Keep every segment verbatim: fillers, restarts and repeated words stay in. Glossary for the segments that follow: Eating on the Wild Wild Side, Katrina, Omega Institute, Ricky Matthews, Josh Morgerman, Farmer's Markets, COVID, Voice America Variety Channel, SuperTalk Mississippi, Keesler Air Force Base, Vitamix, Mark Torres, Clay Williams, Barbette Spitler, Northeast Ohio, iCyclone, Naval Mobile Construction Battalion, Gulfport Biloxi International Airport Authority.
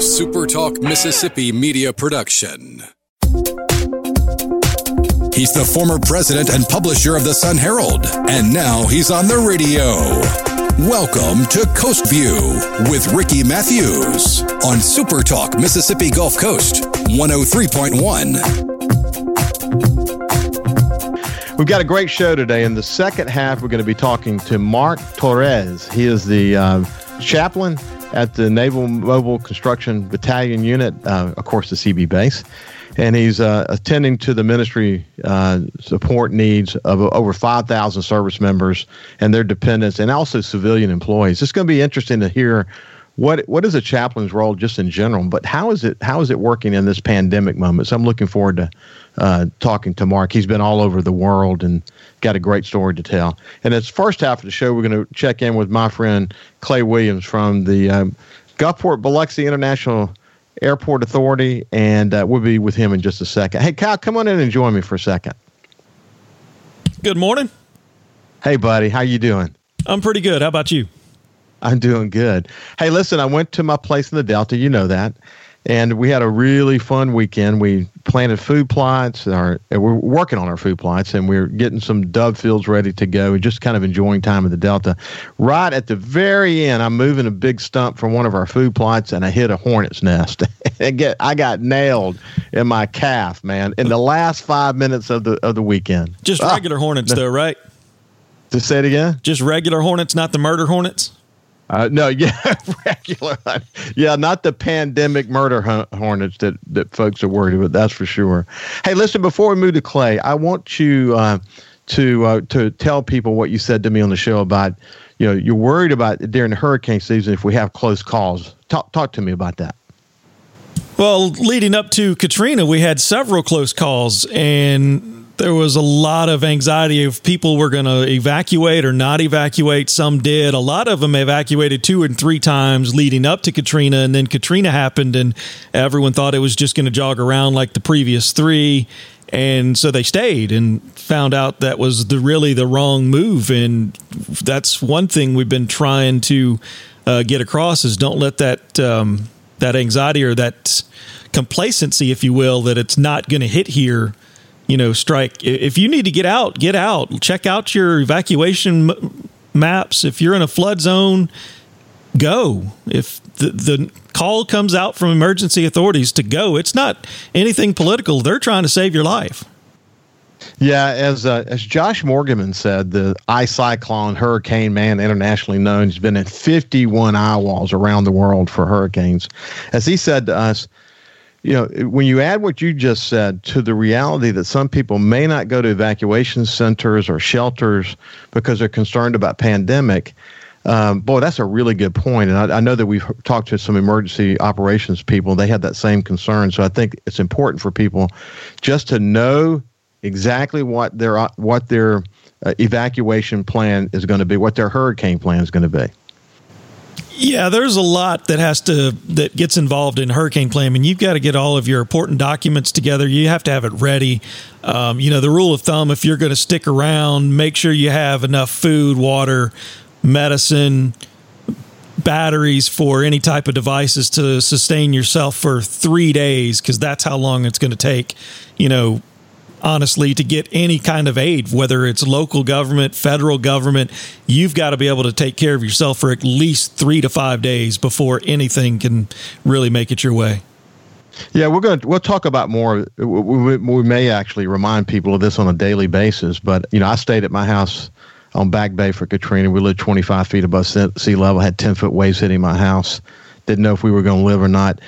SuperTalk Mississippi media production. He's the former president and publisher of the Sun Herald, and now he's on the radio. Welcome to Coast View with Ricky Matthews on SuperTalk Mississippi Gulf Coast one oh three point one. We've got a great show today. In the second half, we're going to be talking to Mark Torres. He is the uh, chaplain at the Naval Mobile Construction Battalion unit, uh, of course, the C B base. And he's uh, attending to the ministry uh, support needs of over five thousand service members and their dependents, and also civilian employees. It's going to be interesting to hear what what is a chaplain's role just in general, but how is it how is it working in this pandemic moment? So I'm looking forward to uh, talking to Mark. He's been all over the world and got a great story to tell. And it's first half of the show, we're going to check in with my friend Clay Williams from the um, Gulfport Biloxi International Airport Authority, and uh, we'll be with him in just a second. Hey, Kyle, come on in and join me for a second. Good morning. Hey, buddy. How you doing? I'm pretty good. How about you? I'm doing good. Hey, listen, I went to my place in the Delta. You know that. And we had a really fun weekend. We planted food plots. Our, we're working on our food plots, and we're getting some dove fields ready to go. Just kind of enjoying time in the Delta. Right at the very end, I'm moving a big stump from one of our food plots, and I hit a hornet's nest. and get, I got nailed in my calf, man, in the last five minutes of the of the weekend. Just ah, regular hornets, though, right? To say it again? Just regular hornets, not the murder hornets? Uh, no, yeah, regular, yeah, not the pandemic murder hornets that, that folks are worried about. That's for sure. Hey, listen, before we move to Clay, I want you uh, to uh, to tell people what you said to me on the show about, you know, you're worried about during the hurricane season if we have close calls. Talk talk to me about that. Well, leading up to Katrina, we had several close calls, and there was a lot of anxiety if people were going to evacuate or not evacuate. Some did. A lot of them evacuated two and three times leading up to Katrina, and then Katrina happened, and everyone thought it was just going to jog around like the previous three, and so they stayed and found out that was the really the wrong move. And that's one thing we've been trying to uh, get across is don't let that um, that anxiety or that complacency, if you will, that it's not going to hit here, you know, strike. If you need to get out, get out. Check out your evacuation m- maps. If you're in a flood zone, go. If the, the call comes out from emergency authorities to go, it's not anything political. They're trying to save your life. Yeah, as uh, as Josh Morgerman said, the iCyclone hurricane man, internationally known, has been at fifty-one eye walls around the world for hurricanes. As he said to us, you know, when you add what you just said to the reality that some people may not go to evacuation centers or shelters because they're concerned about pandemic, um, boy, that's a really good point. And I, I know that we've talked to some emergency operations people. They had that same concern. So I think it's important for people just to know exactly what their what their uh, evacuation plan is going to be, what their hurricane plan is going to be. Yeah, there's a lot that has to that gets involved in hurricane planning. You've got to get all of your important documents together. You have to have it ready. Um, you know, the rule of thumb, if you're going to stick around, make sure you have enough food, water, medicine, batteries for any type of devices to sustain yourself for three days, because that's how long it's going to take, you know, honestly, to get any kind of aid, whether it's local government, federal government. You've got to be able to take care of yourself for at least three to five days before anything can really make it your way. Yeah, we're going to we'll talk about more. We, we, we may actually remind people of this on a daily basis. But, you know, I stayed at my house on Back Bay for Katrina. We lived twenty-five feet above sea level, had ten foot waves hitting my house. Didn't know if we were going to live or not.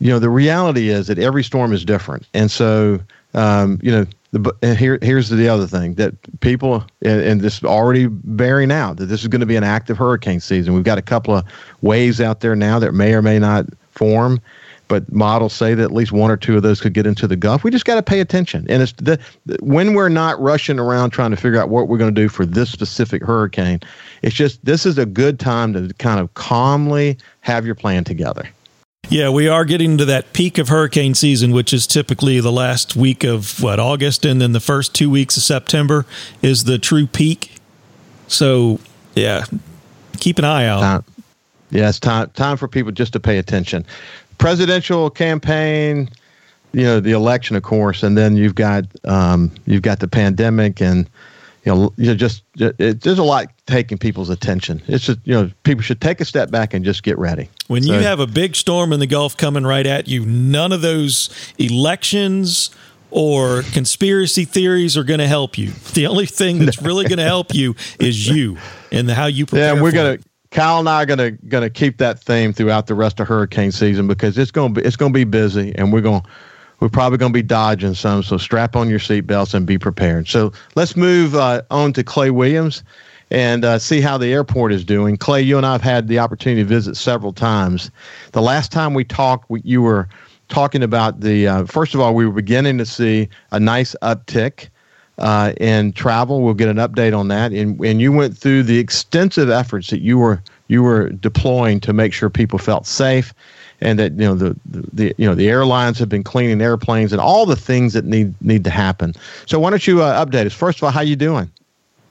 You know, the reality is that every storm is different. And so, Um, you know, the, and here, here's the other thing that people, and, and this is already bearing out, that this is going to be an active hurricane season. We've got a couple of waves out there now that may or may not form, but models say that at least one or two of those could get into the Gulf. We just got to pay attention. And it's the, when we're not rushing around trying to figure out what we're going to do for this specific hurricane, it's just, this is a good time to kind of calmly have your plan together. Yeah, we are getting to that peak of hurricane season, which is typically the last week of, what, August, and then the first two weeks of September is the true peak. So, yeah, keep an eye out. Time. Yeah, it's time, time for people just to pay attention. presidential campaign, you know, the election, of course, and then you've got um, you've got the pandemic, and you know, you know just it, there's a lot taking people's attention. It's just, you know, people should take a step back and just get ready. When so, you have a big storm in the Gulf coming right at you, none of those elections or conspiracy theories are going to help you. The only thing that's really going to help you is you and how you prepare. Yeah, we're going to. Kyle and I are gonna gonna keep that theme throughout the rest of hurricane season, because it's gonna be it's gonna be busy, and we're gonna we're probably gonna be dodging some. So strap on your seatbelts and be prepared. So let's move uh, on to Clay Williams and uh, see how the airport is doing. Clay, you and I have had the opportunity to visit several times. The last time we talked, we, you were talking about the uh, first of all, we were beginning to see a nice uptick Uh, and travel. We'll get an update on that. And and you went through the extensive efforts that you were you were deploying to make sure people felt safe, and that, you know, the, the, the you know the airlines have been cleaning airplanes and all the things that need need to happen. So why don't you uh, update us? First of all, how you doing?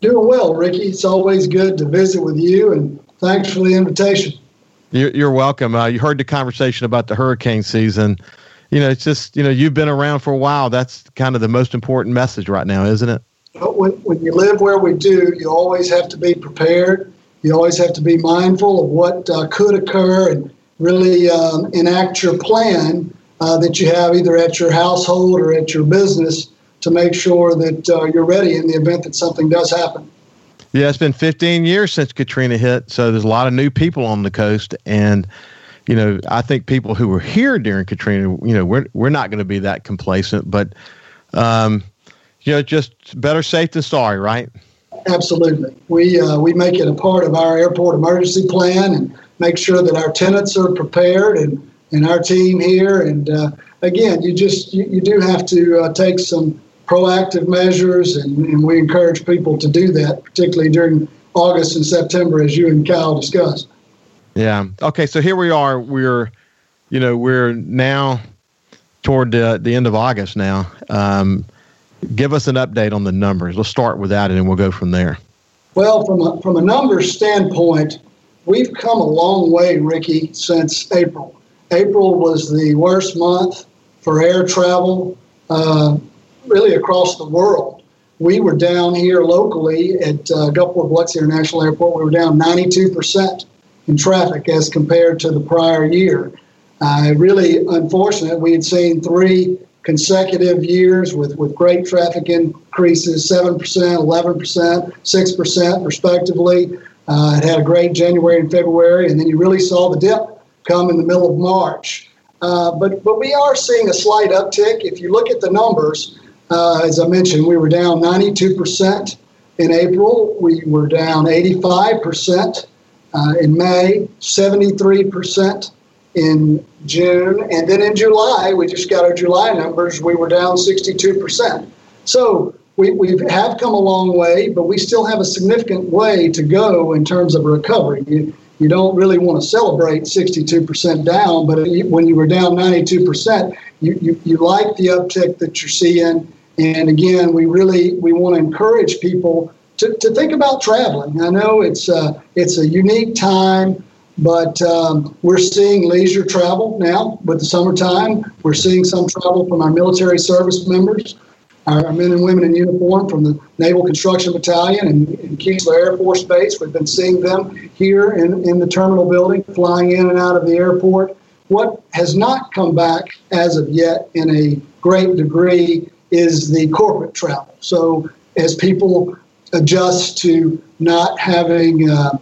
Doing well, Ricky. It's always good to visit with you, and thanks for the invitation. You're, you're welcome. Uh, you heard the conversation about the hurricane season. You know, it's just, you know, you've been around for a while. That's kind of the most important message right now, isn't it? When, when you live where we do, you always have to be prepared. You always have to be mindful of what uh, could occur, and really um, enact your plan uh, that you have either at your household or at your business to make sure that uh, you're ready in the event that something does happen. Yeah, it's been fifteen years since Katrina hit, so there's a lot of new people on the coast, and you know, I think people who were here during Katrina, you know, we're we're not going to be that complacent, but, um, you know, just better safe than sorry, right? Absolutely. We uh, we make it a part of our airport emergency plan and make sure that our tenants are prepared, and, and our team here. And uh, again, you just you, you do have to uh, take some proactive measures, and, and we encourage people to do that, particularly during August and September, as you and Kyle discussed. Yeah. Okay. So here we are. We're, you know, we're now toward the, the end of August now. Um, give us an update on the numbers. Let's start with that, and then we'll go from there. Well, from a, from a numbers standpoint, we've come a long way, Ricky, since April. April was the worst month for air travel, uh, really across the world. We were down here locally at uh, Gulfport Biloxi International Airport. We were down ninety-two percent. In traffic as compared to the prior year. Uh, really unfortunate. We had seen three consecutive years with, with great traffic increases, seven percent, eleven percent, six percent respectively. Uh, it had a great January and February, and then you really saw the dip come in the middle of March. Uh, but, but we are seeing a slight uptick. If you look at the numbers, uh, as I mentioned, we were down ninety-two percent in April. We were down eighty-five percent. Uh, in May, seventy-three percent in June, and then in July, we just got our July numbers, we were down sixty-two percent. So we we have come a long way, but we still have a significant way to go in terms of recovery. You, you don't really want to celebrate sixty-two percent down, but when you were down ninety-two percent, you, you, you like the uptick that you're seeing. And again, we really we want to encourage people To, to think about traveling. I know it's uh, it's a unique time, but um, we're seeing leisure travel now with the summertime. We're seeing some travel from our military service members, our men and women in uniform from the Naval Construction Battalion and, and Keesler Air Force Base. We've been seeing them here in, in the terminal building, flying in and out of the airport. What has not come back as of yet in a great degree is the corporate travel. So as people adjust to not having uh,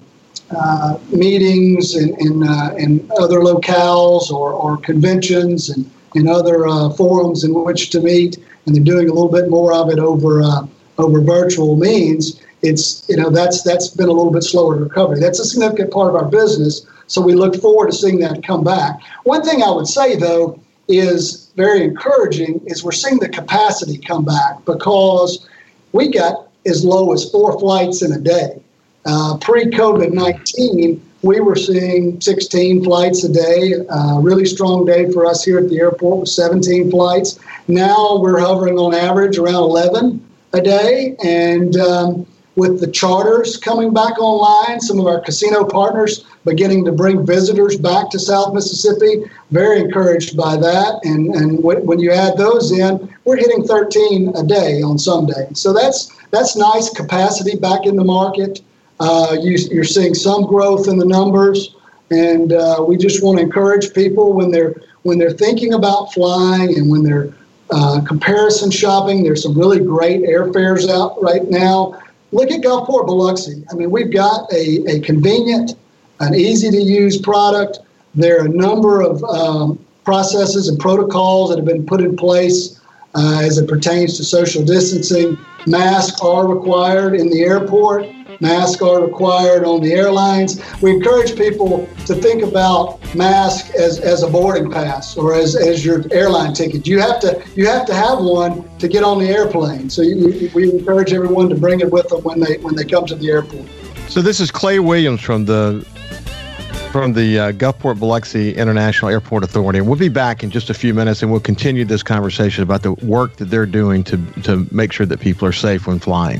uh, meetings in in, uh, in other locales or, or conventions and, and other uh, forums in which to meet, and they're doing a little bit more of it over uh, over virtual means. It's you know that's that's been a little bit slower to recovery. That's a significant part of our business, so we look forward to seeing that come back. One thing I would say though is very encouraging is we're seeing the capacity come back, because we got as low as four flights in a day. Uh, pre-COVID nineteen, we were seeing sixteen flights a day. Uh, really strong day for us here at the airport with seventeen flights. Now we're hovering on average around eleven a day. And um, with the charters coming back online, some of our casino partners beginning to bring visitors back to South Mississippi. Very encouraged by that. And, and w- when you add those in, we're hitting thirteen a day on some days. So that's that's nice capacity back in the market. Uh, you, you're seeing some growth in the numbers. And uh, we just want to encourage people when they're when they're thinking about flying and when they're uh, comparison shopping. There's some really great airfares out right now. Look at Gulfport Biloxi. I mean, we've got a, a convenient, an easy-to-use product. There are a number of um, processes and protocols that have been put in place uh, as it pertains to social distancing. Masks are required in the airport. Masks are required on the airlines. We encourage people to think about masks as, as a boarding pass or as, as your airline ticket. You have to you have to have one to get on the airplane. So you, we encourage everyone to bring it with them when they when they come to the airport. So this is Clay Williams from the from the uh, Gulfport Biloxi International Airport Authority. We'll be back in just a few minutes, and we'll continue this conversation about the work that they're doing to to make sure that people are safe when flying.